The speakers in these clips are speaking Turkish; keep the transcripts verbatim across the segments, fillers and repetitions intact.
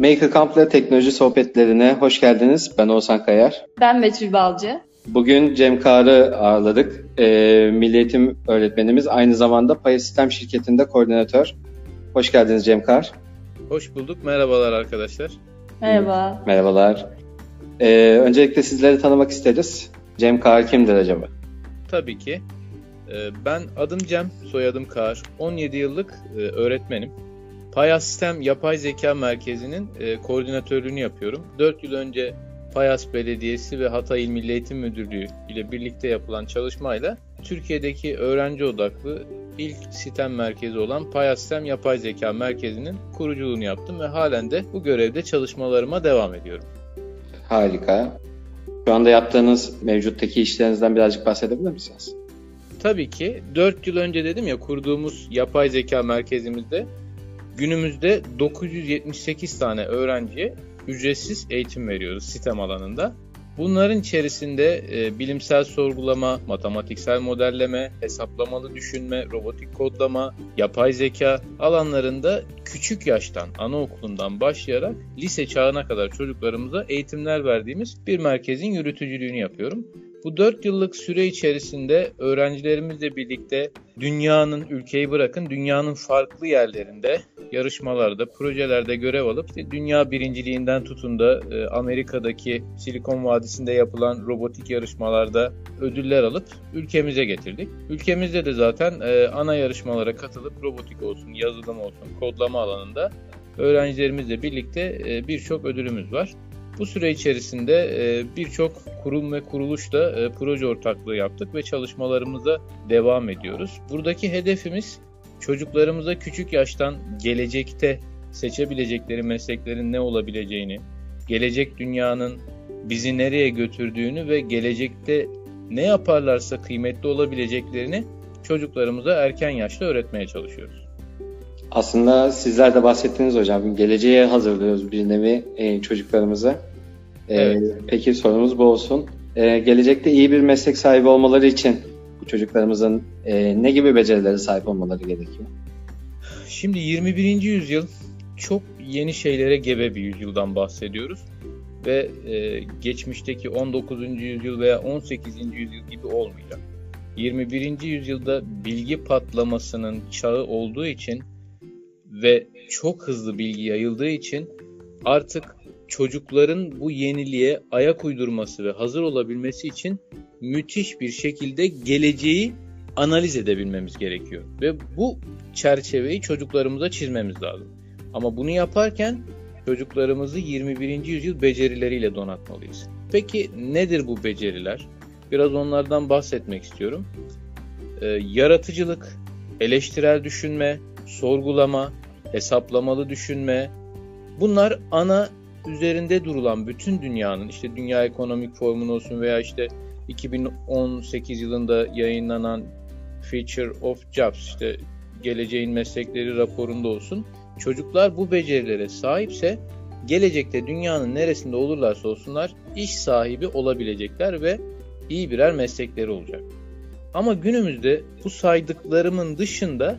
Maker Kamp'la Teknoloji Sohbetlerine hoş geldiniz. Ben Oğuzhan Kayar. Ben Betül Balcı. Bugün Cem Kar'ı ağırladık. E, Milli Eğitim öğretmenimiz, aynı zamanda Payas Sistem şirketinde koordinatör. Hoş geldiniz Cem Kar. Hoş bulduk. Merhabalar arkadaşlar. Merhaba. Merhabalar. E, öncelikle sizleri tanımak isteriz. Cem Kar kimdir acaba? Tabii ki. Ben adım Cem, soyadım Kar. on yedi yıllık öğretmenim. Payas Sistem Yapay Zeka Merkezi'nin koordinatörlüğünü yapıyorum. dört yıl önce Payas Belediyesi ve Hatay İl Milli Eğitim Müdürlüğü ile birlikte yapılan çalışmayla Türkiye'deki öğrenci odaklı ilk sistem merkezi olan Payas Sistem Yapay Zeka Merkezi'nin kuruculuğunu yaptım ve halen de bu görevde çalışmalarıma devam ediyorum. Harika. Şu anda yaptığınız mevcuttaki işlerinizden birazcık bahsedebilir misiniz? Tabii ki. dört yıl önce dedim ya, kurduğumuz yapay zeka merkezimizde günümüzde dokuz yüz yetmiş sekiz tane öğrenciye ücretsiz eğitim veriyoruz sistem alanında. Bunların içerisinde e, bilimsel sorgulama, matematiksel modelleme, hesaplamalı düşünme, robotik kodlama, yapay zeka alanlarında küçük yaştan, anaokulundan başlayarak lise çağına kadar çocuklarımıza eğitimler verdiğimiz bir merkezin yürütücülüğünü yapıyorum. Bu dört yıllık süre içerisinde öğrencilerimizle birlikte dünyanın, ülkeyi bırakın, dünyanın farklı yerlerinde yarışmalarda, projelerde görev alıp dünya birinciliğinden tutun da Amerika'daki Silikon Vadisi'nde yapılan robotik yarışmalarda ödüller alıp ülkemize getirdik. Ülkemizde de zaten ana yarışmalara katılıp robotik olsun, yazılım olsun, kodlama alanında öğrencilerimizle birlikte birçok ödülümüz var. Bu süre içerisinde birçok kurum ve kuruluşla proje ortaklığı yaptık ve çalışmalarımıza devam ediyoruz. Buradaki hedefimiz çocuklarımıza küçük yaştan gelecekte seçebilecekleri mesleklerin ne olabileceğini, gelecek dünyanın bizi nereye götürdüğünü ve gelecekte ne yaparlarsa kıymetli olabileceklerini çocuklarımıza erken yaşta öğretmeye çalışıyoruz. Aslında sizler de bahsettiniz hocam, geleceğe hazırlıyoruz bir nevi e, çocuklarımızı. E, evet. Peki sorumuz bu olsun. E, gelecekte iyi bir meslek sahibi olmaları için bu çocuklarımızın e, ne gibi becerilere sahip olmaları gerekiyor? Şimdi yirmi birinci yüzyıl çok yeni şeylere gebe bir yüzyıldan bahsediyoruz. Ve e, geçmişteki on dokuzuncu yüzyıl veya on sekizinci yüzyıl gibi olmayacak. yirmi birinci yüzyılda bilgi patlamasının çağı olduğu için ve çok hızlı bilgi yayıldığı için artık çocukların bu yeniliğe ayak uydurması ve hazır olabilmesi için müthiş bir şekilde geleceği analiz edebilmemiz gerekiyor. Ve bu çerçeveyi çocuklarımıza çizmemiz lazım. Ama bunu yaparken çocuklarımızı yirmi birinci yüzyıl becerileriyle donatmalıyız. Peki nedir bu beceriler? Biraz onlardan bahsetmek istiyorum. Ee, yaratıcılık, eleştirel düşünme, sorgulama, hesaplamalı düşünme, bunlar ana üzerinde durulan bütün dünyanın, işte Dünya Ekonomik Formu olsun veya işte iki bin on sekiz yılında yayınlanan Future of Jobs, işte Geleceğin Meslekleri raporunda olsun, çocuklar bu becerilere sahipse gelecekte dünyanın neresinde olurlarsa olsunlar iş sahibi olabilecekler ve iyi birer meslekleri olacak. Ama günümüzde bu saydıklarımın dışında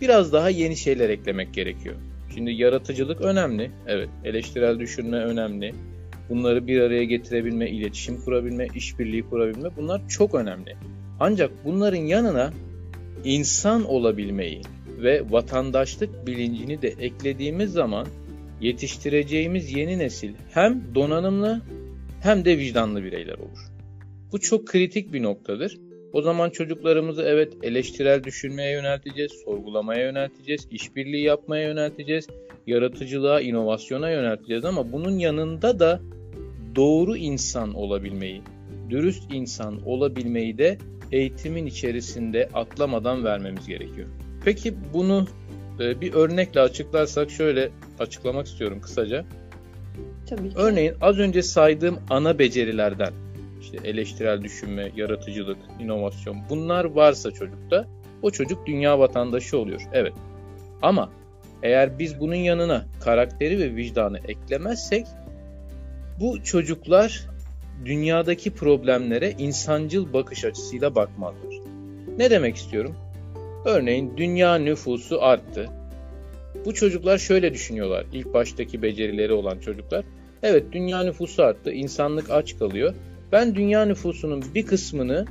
biraz daha yeni şeyler eklemek gerekiyor. Şimdi yaratıcılık önemli. Evet, eleştirel düşünme önemli. Bunları bir araya getirebilme, iletişim kurabilme, işbirliği kurabilme, bunlar çok önemli. Ancak bunların yanına insan olabilmeyi ve vatandaşlık bilincini de eklediğimiz zaman yetiştireceğimiz yeni nesil hem donanımlı hem de vicdanlı bireyler olur. Bu çok kritik bir noktadır. O zaman çocuklarımızı evet eleştirel düşünmeye yönelteceğiz, sorgulamaya yönelteceğiz, işbirliği yapmaya yönelteceğiz, yaratıcılığa, inovasyona yönelteceğiz ama bunun yanında da doğru insan olabilmeyi, dürüst insan olabilmeyi de eğitimin içerisinde atlamadan vermemiz gerekiyor. Peki bunu bir örnekle açıklarsak şöyle açıklamak istiyorum kısaca. Tabii ki. Örneğin az önce saydığım ana becerilerden, İşte eleştirel düşünme, yaratıcılık, inovasyon, bunlar varsa çocukta, o çocuk dünya vatandaşı oluyor. Evet. Ama eğer biz bunun yanına karakteri ve vicdanı eklemezsek, bu çocuklar dünyadaki problemlere insancıl bakış açısıyla bakmazlar. Ne demek istiyorum? Örneğin dünya nüfusu arttı. Bu çocuklar şöyle düşünüyorlar, ilk baştaki becerileri olan çocuklar. Evet, dünya nüfusu arttı, insanlık aç kalıyor. Ben dünya nüfusunun bir kısmını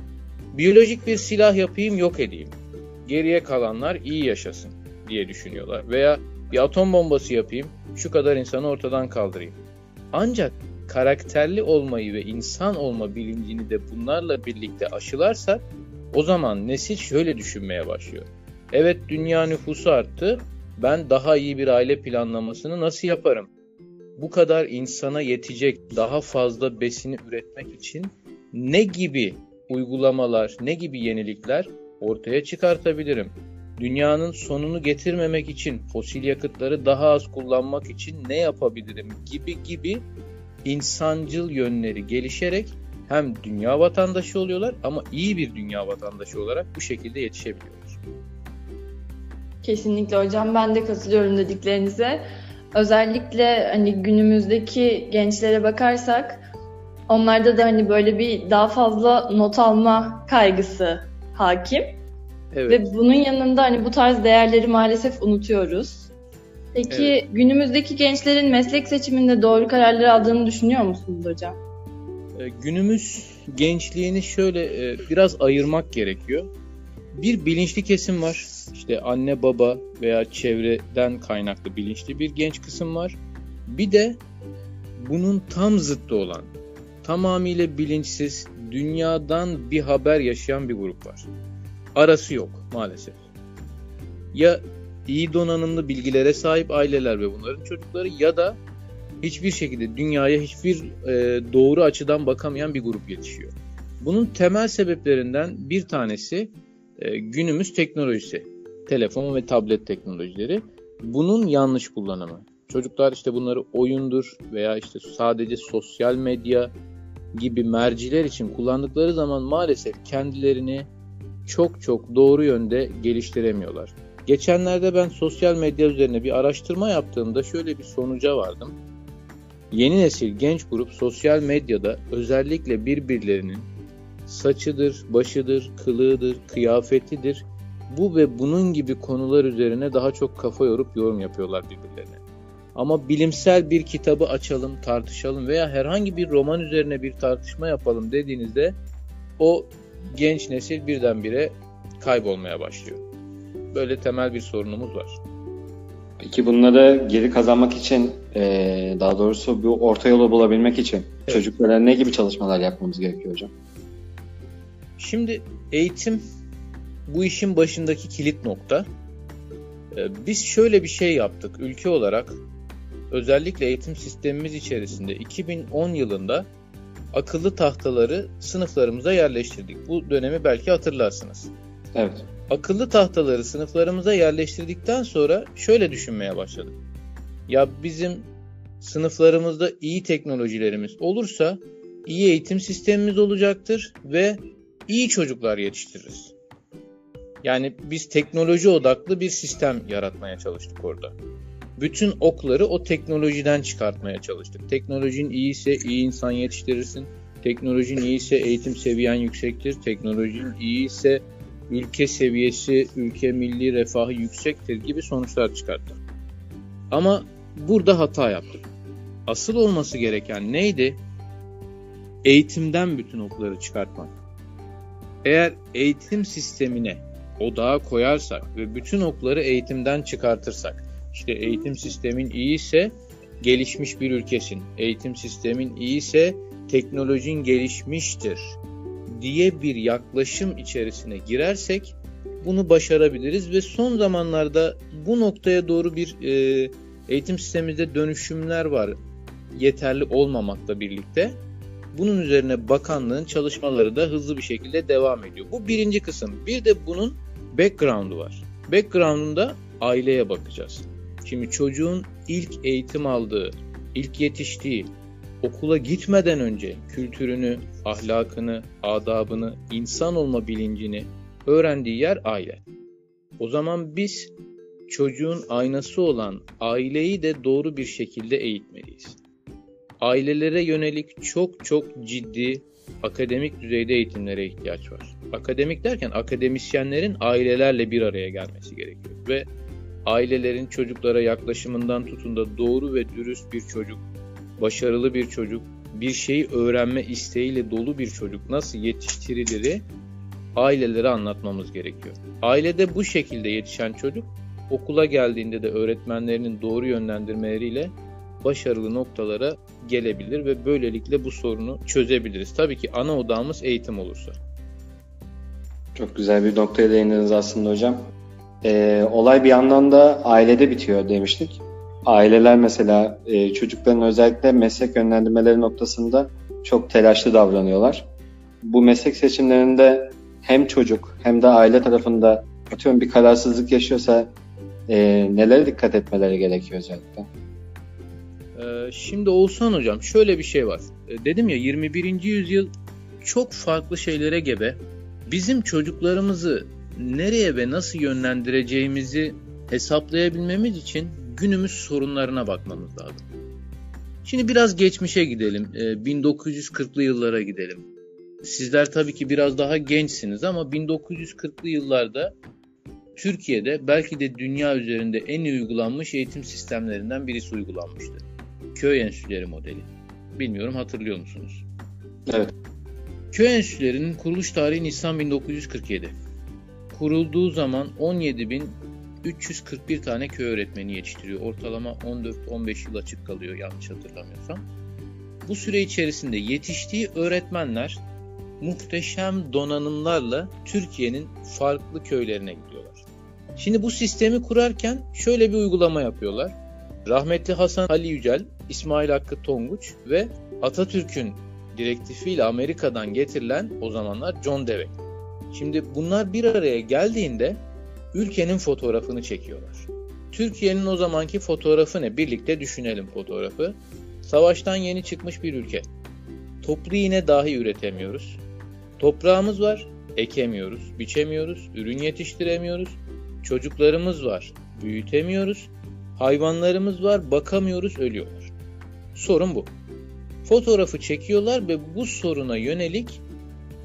biyolojik bir silah yapayım, yok edeyim. Geriye kalanlar iyi yaşasın diye düşünüyorlar. Veya bir atom bombası yapayım, şu kadar insanı ortadan kaldırayım. Ancak karakterli olmayı ve insan olma bilincini de bunlarla birlikte aşılarsak, o zaman nesil şöyle düşünmeye başlıyor. Evet, dünya nüfusu arttı. Ben daha iyi bir aile planlamasını nasıl yaparım? Bu kadar insana yetecek daha fazla besini üretmek için ne gibi uygulamalar, ne gibi yenilikler ortaya çıkartabilirim? Dünyanın sonunu getirmemek için, fosil yakıtları daha az kullanmak için ne yapabilirim gibi gibi insancıl yönleri gelişerek hem dünya vatandaşı oluyorlar ama iyi bir dünya vatandaşı olarak bu şekilde yetişebiliyorlar. Kesinlikle hocam, ben de katılıyorum dediklerinize. Özellikle hani günümüzdeki gençlere bakarsak onlarda da hani böyle bir daha fazla not alma kaygısı hakim. Evet. Ve bunun yanında hani bu tarz değerleri maalesef unutuyoruz. Peki evet, günümüzdeki gençlerin meslek seçiminde doğru kararlar aldığını düşünüyor musunuz hocam? Günümüz gençliğini şöyle biraz ayırmak gerekiyor. Bir bilinçli kesim var. İşte anne baba veya çevreden kaynaklı bilinçli bir genç kısım var. Bir de bunun tam zıttı olan, tamamıyla bilinçsiz, dünyadan bir haber yaşayan bir grup var. Arası yok maalesef. Ya iyi donanımlı bilgilere sahip aileler ve bunların çocukları ya da hiçbir şekilde dünyaya hiçbir doğru açıdan bakamayan bir grup yetişiyor. Bunun temel sebeplerinden bir tanesi günümüz teknolojisi, telefon ve tablet teknolojileri. Bunun yanlış kullanımı. Çocuklar işte bunları oyundur veya işte sadece sosyal medya gibi merciler için kullandıkları zaman maalesef kendilerini çok çok doğru yönde geliştiremiyorlar. Geçenlerde ben sosyal medya üzerine bir araştırma yaptığımda şöyle bir sonuca vardım. Yeni nesil genç grup sosyal medyada özellikle birbirlerinin saçıdır, başıdır, kılığıdır, kıyafetidir, bu ve bunun gibi konular üzerine daha çok kafa yorup yorum yapıyorlar birbirlerine. Ama bilimsel bir kitabı açalım, tartışalım veya herhangi bir roman üzerine bir tartışma yapalım dediğinizde o genç nesil birdenbire kaybolmaya başlıyor. Böyle temel bir sorunumuz var. Peki bunları geri kazanmak için, daha doğrusu bu orta yolu bulabilmek için evet, çocuklara ne gibi çalışmalar yapmamız gerekiyor hocam? Şimdi eğitim bu işin başındaki kilit nokta. Biz şöyle bir şey yaptık ülke olarak, özellikle eğitim sistemimiz içerisinde iki bin on yılında akıllı tahtaları sınıflarımıza yerleştirdik. Bu dönemi belki hatırlarsınız. Evet. Akıllı tahtaları sınıflarımıza yerleştirdikten sonra şöyle düşünmeye başladık. Ya bizim sınıflarımızda iyi teknolojilerimiz olursa iyi eğitim sistemimiz olacaktır ve iyi çocuklar yetiştiririz. Yani biz teknoloji odaklı bir sistem yaratmaya çalıştık orada. Bütün okları o teknolojiden çıkartmaya çalıştık. Teknolojin iyiyse iyi insan yetiştirirsin. Teknolojin iyiyse eğitim seviyen yüksektir. Teknolojin iyiyse ülke seviyesi, ülke milli refahı yüksektir gibi sonuçlar çıkarttık. Ama burada hata yaptık. Asıl olması gereken neydi? Eğitimden bütün okları çıkartmak. Eğer eğitim sistemine odağa koyarsak ve bütün okları eğitimden çıkartırsak, işte eğitim sistemin iyiyse gelişmiş bir ülkesin, eğitim sistemin iyiyse teknolojin gelişmiştir diye bir yaklaşım içerisine girersek bunu başarabiliriz ve son zamanlarda bu noktaya doğru bir e, eğitim sistemimizde dönüşümler var, yeterli olmamakla birlikte. Bunun üzerine bakanlığın çalışmaları da hızlı bir şekilde devam ediyor. Bu birinci kısım. Bir de bunun background'u var. Background'unda aileye bakacağız. Şimdi çocuğun ilk eğitim aldığı, ilk yetiştiği, okula gitmeden önce kültürünü, ahlakını, adabını, insan olma bilincini öğrendiği yer aile. O zaman biz çocuğun aynası olan aileyi de doğru bir şekilde eğitmeliyiz. Ailelere yönelik çok çok ciddi akademik düzeyde eğitimlere ihtiyaç var. Akademik derken akademisyenlerin ailelerle bir araya gelmesi gerekiyor. Ve ailelerin çocuklara yaklaşımından tutun da doğru ve dürüst bir çocuk, başarılı bir çocuk, bir şeyi öğrenme isteğiyle dolu bir çocuk nasıl yetiştirilir, ailelere anlatmamız gerekiyor. Ailede bu şekilde yetişen çocuk okula geldiğinde de öğretmenlerinin doğru yönlendirmeleriyle başarılı noktalara gelebilir ve böylelikle bu sorunu çözebiliriz. Tabii ki ana odamız eğitim olursa. Çok güzel bir noktaya değindiniz aslında hocam. Ee, olay bir yandan da ailede bitiyor demiştik. Aileler mesela e, çocukların özellikle meslek yönlendirmeleri noktasında çok telaşlı davranıyorlar. Bu meslek seçimlerinde hem çocuk hem de aile tarafında atıyorum bir kararsızlık yaşıyorsa e, nelere dikkat etmeleri gerekiyor özellikle? Ee, şimdi Oğuzhan hocam şöyle bir şey var. E, dedim ya yirmi birinci yüzyıl çok farklı şeylere gebe. Bizim çocuklarımızı nereye ve nasıl yönlendireceğimizi hesaplayabilmemiz için günümüz sorunlarına bakmamız lazım. Şimdi biraz geçmişe gidelim. bin dokuz yüz kırklı yıllara gidelim. Sizler tabii ki biraz daha gençsiniz ama bin dokuz yüz kırklı yıllarda Türkiye'de belki de dünya üzerinde en iyi uygulanmış eğitim sistemlerinden birisi uygulanmıştı. Köy enstitüleri modeli. Bilmiyorum hatırlıyor musunuz? Evet. Köy enstitülerinin kuruluş tarihi Nisan bin dokuz yüz kırk yedi. Kurulduğu zaman on yedi bin üç yüz kırk bir tane köy öğretmeni yetiştiriyor. Ortalama on dört on beş yıl açık kalıyor yanlış hatırlamıyorsam. Bu süre içerisinde yetiştiği öğretmenler muhteşem donanımlarla Türkiye'nin farklı köylerine gidiyorlar. Şimdi bu sistemi kurarken şöyle bir uygulama yapıyorlar. Rahmetli Hasan Ali Yücel, İsmail Hakkı Tonguç ve Atatürk'ün direktifiyle Amerika'dan getirilen o zamanlar John Dewey. Şimdi bunlar bir araya geldiğinde ülkenin fotoğrafını çekiyorlar. Türkiye'nin o zamanki fotoğrafı ne? Birlikte düşünelim fotoğrafı. Savaştan yeni çıkmış bir ülke. Toplu iğne dahi üretemiyoruz. Toprağımız var, ekemiyoruz, biçemiyoruz, ürün yetiştiremiyoruz. Çocuklarımız var, büyütemiyoruz. Hayvanlarımız var, bakamıyoruz, ölüyorlar. Sorun bu. Fotoğrafı çekiyorlar ve bu soruna yönelik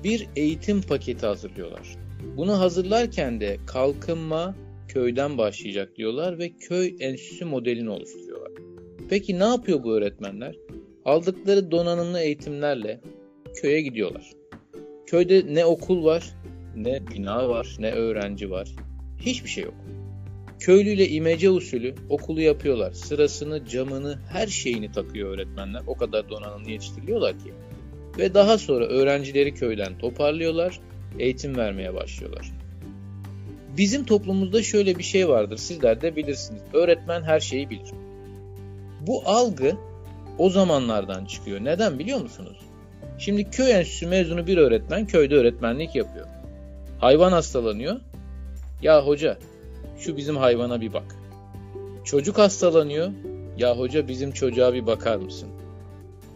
bir eğitim paketi hazırlıyorlar. Bunu hazırlarken de kalkınma köyden başlayacak diyorlar ve köy enstitüsü modelini oluşturuyorlar. Peki ne yapıyor bu öğretmenler? Aldıkları donanımlı eğitimlerle köye gidiyorlar. Köyde ne okul var, ne bina var, ne öğrenci var. Hiçbir şey yok. Köylüyle imece usulü okulu yapıyorlar. Sırasını, camını, her şeyini takıyor öğretmenler. O kadar donanımlı yetiştiriliyorlar ki. Ve daha sonra öğrencileri köyden toparlıyorlar, eğitim vermeye başlıyorlar. Bizim toplumumuzda şöyle bir şey vardır, sizler de bilirsiniz. Öğretmen her şeyi bilir. Bu algı o zamanlardan çıkıyor. Neden biliyor musunuz? Şimdi köy enstitüsü mezunu bir öğretmen köyde öğretmenlik yapıyor. Hayvan hastalanıyor. Ya hoca, şu bizim hayvana bir bak. Çocuk hastalanıyor. Ya hoca bizim çocuğa bir bakar mısın?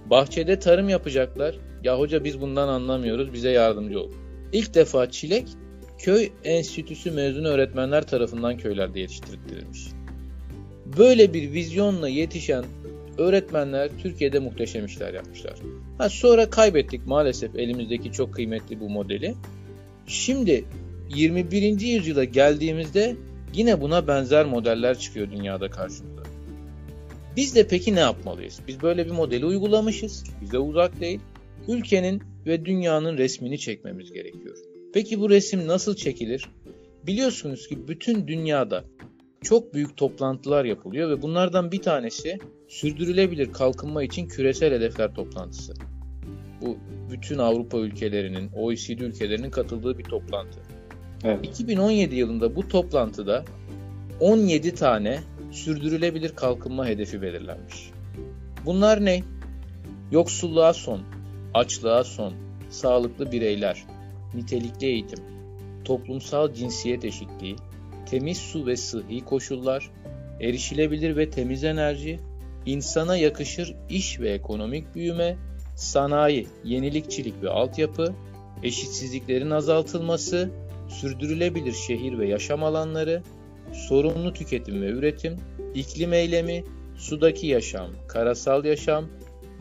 Bahçede tarım yapacaklar. Ya hoca biz bundan anlamıyoruz, bize yardımcı ol. İlk defa çilek köy enstitüsü mezunu öğretmenler tarafından köylerde yetiştirilmiş. Böyle bir vizyonla yetişen öğretmenler Türkiye'de muhteşem işler yapmışlar. Ha, sonra kaybettik maalesef elimizdeki çok kıymetli bu modeli. Şimdi yirmi birinci yüzyıla geldiğimizde yine buna benzer modeller çıkıyor dünyada karşımıza. Biz de peki ne yapmalıyız? Biz böyle bir modeli uygulamışız. Bize uzak değil. Ülkenin ve dünyanın resmini çekmemiz gerekiyor. Peki bu resim nasıl çekilir? Biliyorsunuz ki bütün dünyada çok büyük toplantılar yapılıyor ve bunlardan bir tanesi sürdürülebilir kalkınma için küresel hedefler toplantısı. Bu bütün Avrupa ülkelerinin, O E C D ülkelerinin katıldığı bir toplantı. Evet. iki bin on yedi yılında bu toplantıda on yedi tane sürdürülebilir kalkınma hedefi belirlenmiş. Bunlar ne? Yoksulluğa son, açlığa son, sağlıklı bireyler, nitelikli eğitim, toplumsal cinsiyet eşitliği, temiz su ve sıhhi koşullar, erişilebilir ve temiz enerji, insana yakışır iş ve ekonomik büyüme, sanayi, yenilikçilik ve altyapı, eşitsizliklerin azaltılması, sürdürülebilir şehir ve yaşam alanları, sorumlu tüketim ve üretim, iklim eylemi, sudaki yaşam, karasal yaşam,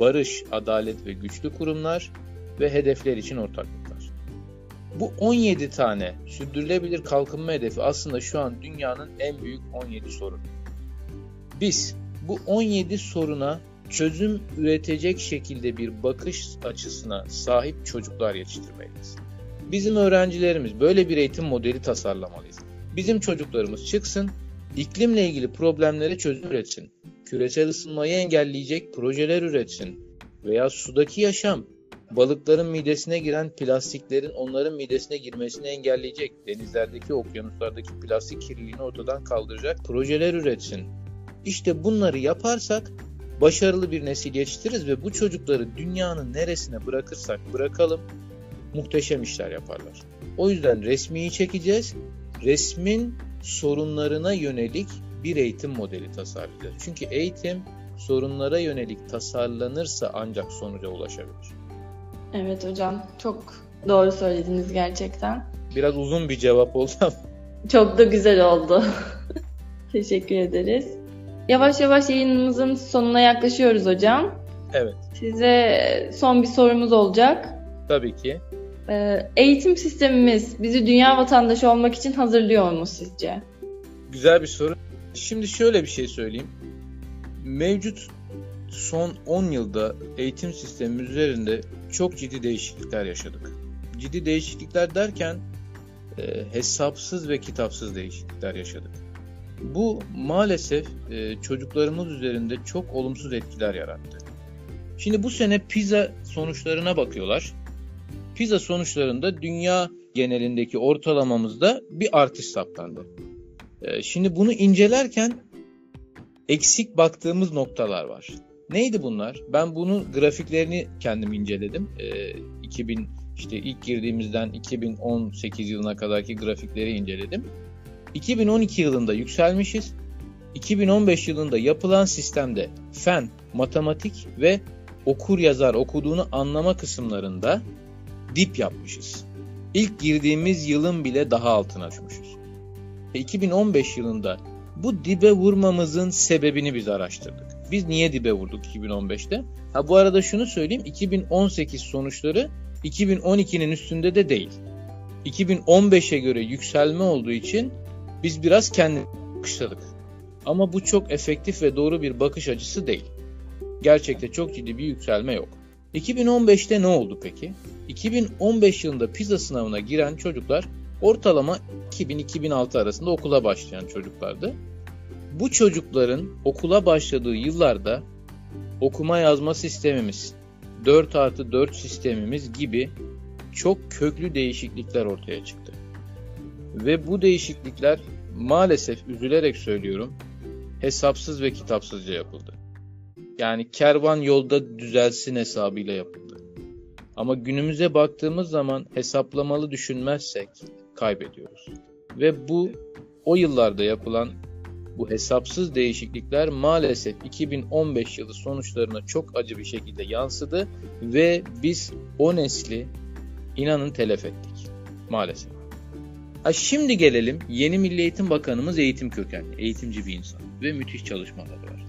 barış, adalet ve güçlü kurumlar ve hedefler için ortaklıklar. Bu on yedi tane sürdürülebilir kalkınma hedefi aslında şu an dünyanın en büyük on yedi sorunu. Biz bu on yedi soruna çözüm üretecek şekilde bir bakış açısına sahip çocuklar yetiştirmeliyiz. Bizim öğrencilerimiz, böyle bir eğitim modeli tasarlamalıyız. Bizim çocuklarımız çıksın, iklimle ilgili problemlere çözüm üretsin, küresel ısınmayı engelleyecek projeler üretsin veya sudaki yaşam, balıkların midesine giren plastiklerin onların midesine girmesini engelleyecek, denizlerdeki, okyanuslardaki plastik kirliliğini ortadan kaldıracak projeler üretsin. İşte bunları yaparsak başarılı bir nesil yetiştiririz ve bu çocukları dünyanın neresine bırakırsak bırakalım muhteşem işler yaparlar. O yüzden resmiyi çekeceğiz. Resmin sorunlarına yönelik bir eğitim modeli tasarlayacağız. Çünkü eğitim sorunlara yönelik tasarlanırsa ancak sonuca ulaşabilir. Evet hocam, çok doğru söylediniz gerçekten. Biraz uzun bir cevap oldu ama. Çok da güzel oldu. Teşekkür ederiz. Yavaş yavaş yayınımızın sonuna yaklaşıyoruz hocam. Evet. Size son bir sorumuz olacak. Tabii ki. Eğitim sistemimiz bizi dünya vatandaşı olmak için hazırlıyor mu sizce? Güzel bir soru. Şimdi şöyle bir şey söyleyeyim. Mevcut son on yılda eğitim sistemi üzerinde çok ciddi değişiklikler yaşadık. Ciddi değişiklikler derken e, hesapsız ve kitapsız değişiklikler yaşadık. Bu maalesef e, çocuklarımız üzerinde çok olumsuz etkiler yarattı. Şimdi bu sene PISA sonuçlarına bakıyorlar. PISA sonuçlarında dünya genelindeki ortalamamızda bir artış saptandı. E, şimdi bunu incelerken eksik baktığımız noktalar var. Neydi bunlar? Ben bunun grafiklerini kendim inceledim. E, iki bin işte ilk girdiğimizden iki bin on sekiz yılına kadarki grafikleri inceledim. iki bin on iki yılında yükselmişiz. iki bin on beş yılında yapılan sistemde fen, matematik ve okur yazar okuduğunu anlama kısımlarında dip yapmışız. İlk girdiğimiz yılın bile daha altına düşmüşüz. E, iki bin on beş yılında bu dibe vurmamızın sebebini biz araştırdık. Biz niye dibe vurduk iki bin on beşte? Ha bu arada şunu söyleyeyim, iki bin on sekiz sonuçları iki bin on ikinin üstünde de değil. iki bin on beşe göre yükselme olduğu için biz biraz kendimizi kışladık. Ama bu çok efektif ve doğru bir bakış açısı değil. Gerçekte çok ciddi bir yükselme yok. iki bin on beşte ne oldu peki? iki bin on beş yılında PISA sınavına giren çocuklar ortalama iki bin - iki bin altı arasında okula başlayan çocuklardı. Bu çocukların okula başladığı yıllarda okuma yazma sistemimiz, dört artı dört sistemimiz gibi çok köklü değişiklikler ortaya çıktı. Ve bu değişiklikler maalesef üzülerek söylüyorum hesapsız ve kitapsızca yapıldı. Yani kervan yolda düzelsin hesabıyla yapıldı. Ama günümüze baktığımız zaman hesaplamalı düşünmezsek kaybediyoruz. Ve bu o yıllarda yapılan bu hesapsız değişiklikler maalesef iki bin on beş yılı sonuçlarına çok acı bir şekilde yansıdı ve biz o nesli inanın telef ettik maalesef. Ha şimdi gelelim, yeni Milli Eğitim Bakanımız eğitim kökenli, eğitimci bir insan ve müthiş çalışmaları var.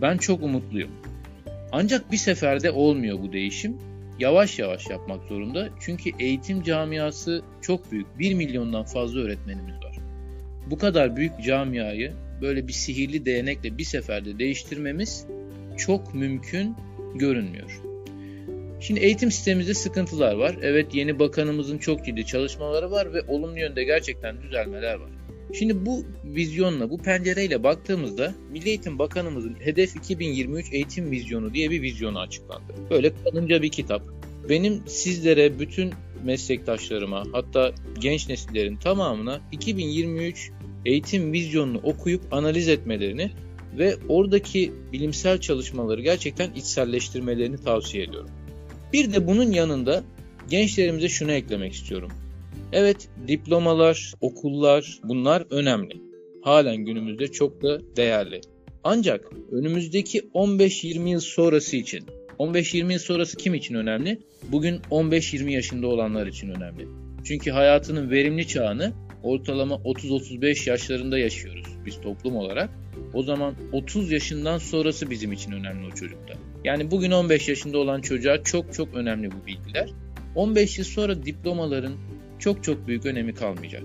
Ben çok umutluyum. Ancak bir seferde olmuyor bu değişim. Yavaş yavaş yapmak zorunda. Çünkü eğitim camiası çok büyük. bir milyondan fazla öğretmenimiz var. Bu kadar büyük camiayı böyle bir sihirli değnekle bir seferde değiştirmemiz çok mümkün görünmüyor. Şimdi eğitim sistemimizde sıkıntılar var. Evet, yeni bakanımızın çok ciddi çalışmaları var ve olumlu yönde gerçekten düzelmeler var. Şimdi bu vizyonla, bu pencereyle baktığımızda Milli Eğitim Bakanımızın Hedef iki bin yirmi üç Eğitim Vizyonu diye bir vizyonu açıklandı. Böyle kalınca bir kitap. Benim sizlere, bütün meslektaşlarıma, hatta genç nesillerin tamamına iki bin yirmi üç Eğitim Vizyonunu okuyup analiz etmelerini ve oradaki bilimsel çalışmaları gerçekten içselleştirmelerini tavsiye ediyorum. Bir de bunun yanında gençlerimize şunu eklemek istiyorum. Evet, diplomalar, okullar, bunlar önemli. Halen günümüzde çok da değerli. Ancak önümüzdeki on beş yirmi yıl sonrası için, on beş yirmi yıl sonrası kim için önemli? Bugün on beş yirmi yaşında olanlar için önemli. Çünkü hayatının verimli çağını ortalama otuz otuz beş yaşlarında yaşıyoruz biz toplum olarak. O zaman otuz yaşından sonrası bizim için önemli o çocukta. Yani bugün on beş yaşında olan çocuğa çok çok önemli bu bilgiler. on beş yıl sonra diplomaların, çok çok büyük önemi kalmayacak.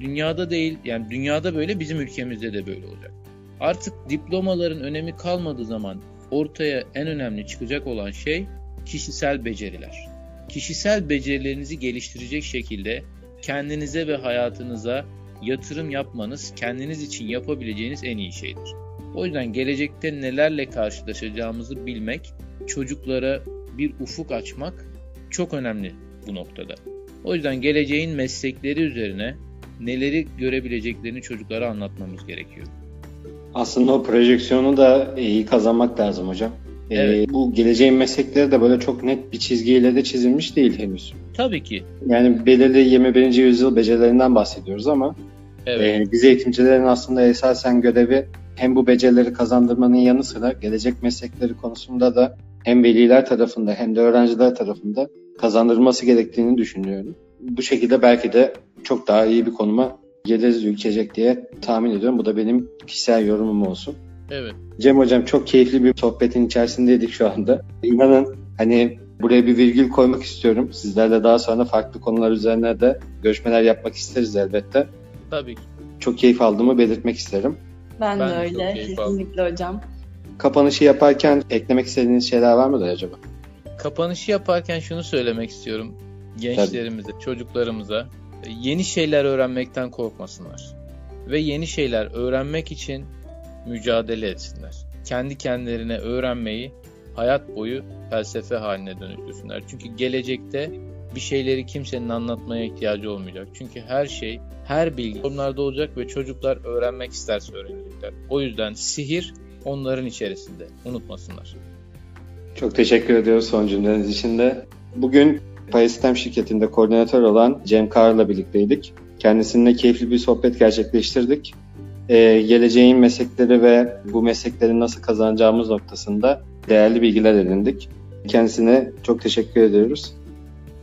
Dünyada değil, yani dünyada böyle, bizim ülkemizde de böyle olacak. Artık diplomaların önemi kalmadığı zaman ortaya en önemli çıkacak olan şey kişisel beceriler. Kişisel becerilerinizi geliştirecek şekilde kendinize ve hayatınıza yatırım yapmanız kendiniz için yapabileceğiniz en iyi şeydir. O yüzden gelecekte nelerle karşılaşacağımızı bilmek, çocuklara bir ufuk açmak çok önemli bu noktada. O yüzden geleceğin meslekleri üzerine neleri görebileceklerini çocuklara anlatmamız gerekiyor. Aslında o projeksiyonu da iyi kazanmak lazım hocam. Evet. Ee, bu geleceğin meslekleri de böyle çok net bir çizgiyle de çizilmiş değil henüz. Tabii ki. Yani belirli yirmi birinci yüzyıl becerilerinden bahsediyoruz ama evet. e, biz eğitimcilerin aslında esasen görevi hem bu becerileri kazandırmanın yanı sıra gelecek meslekleri konusunda da hem veliler tarafında hem de öğrenciler tarafında kazandırılması gerektiğini düşünüyorum. Bu şekilde belki de çok daha iyi bir konuma geliriz ülkecek diye tahmin ediyorum. Bu da benim kişisel yorumum olsun. Evet. Cem hocam, çok keyifli bir sohbetin içerisindeydik şu anda. İnanın hani buraya bir virgül koymak istiyorum. Sizlerle daha sonra farklı konular üzerine de görüşmeler yapmak isteriz elbette. Tabii ki. Çok keyif aldığımı belirtmek isterim. Ben, ben de öyle. Kesinlikle aldım. Hocam. Kapanışı yaparken eklemek istediğiniz şeyler var mıdır acaba? Kapanışı yaparken şunu söylemek istiyorum. Gençlerimize, Tabii. çocuklarımıza yeni şeyler öğrenmekten korkmasınlar. Ve yeni şeyler öğrenmek için mücadele etsinler. Kendi kendilerine öğrenmeyi hayat boyu felsefe haline dönüştürsünler. Çünkü gelecekte bir şeyleri kimsenin anlatmaya ihtiyacı olmayacak. Çünkü her şey, her bilgi onlarda olacak ve çocuklar öğrenmek isterse öğrenecekler. O yüzden sihir onların içerisinde. Unutmasınlar. Çok teşekkür ediyoruz son cümleniz için de. Bugün Payas Sistem şirketinde koordinatör olan Cem Kar'la birlikteydik. Kendisininle keyifli bir sohbet gerçekleştirdik. Ee, geleceğin meslekleri ve bu meslekleri nasıl kazanacağımız noktasında değerli bilgiler edindik. Kendisine çok teşekkür ediyoruz.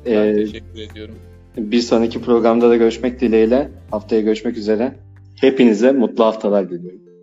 Ee, ben teşekkür ediyorum. Bir sonraki programda da görüşmek dileğiyle, haftaya görüşmek üzere. Hepinize mutlu haftalar diliyorum.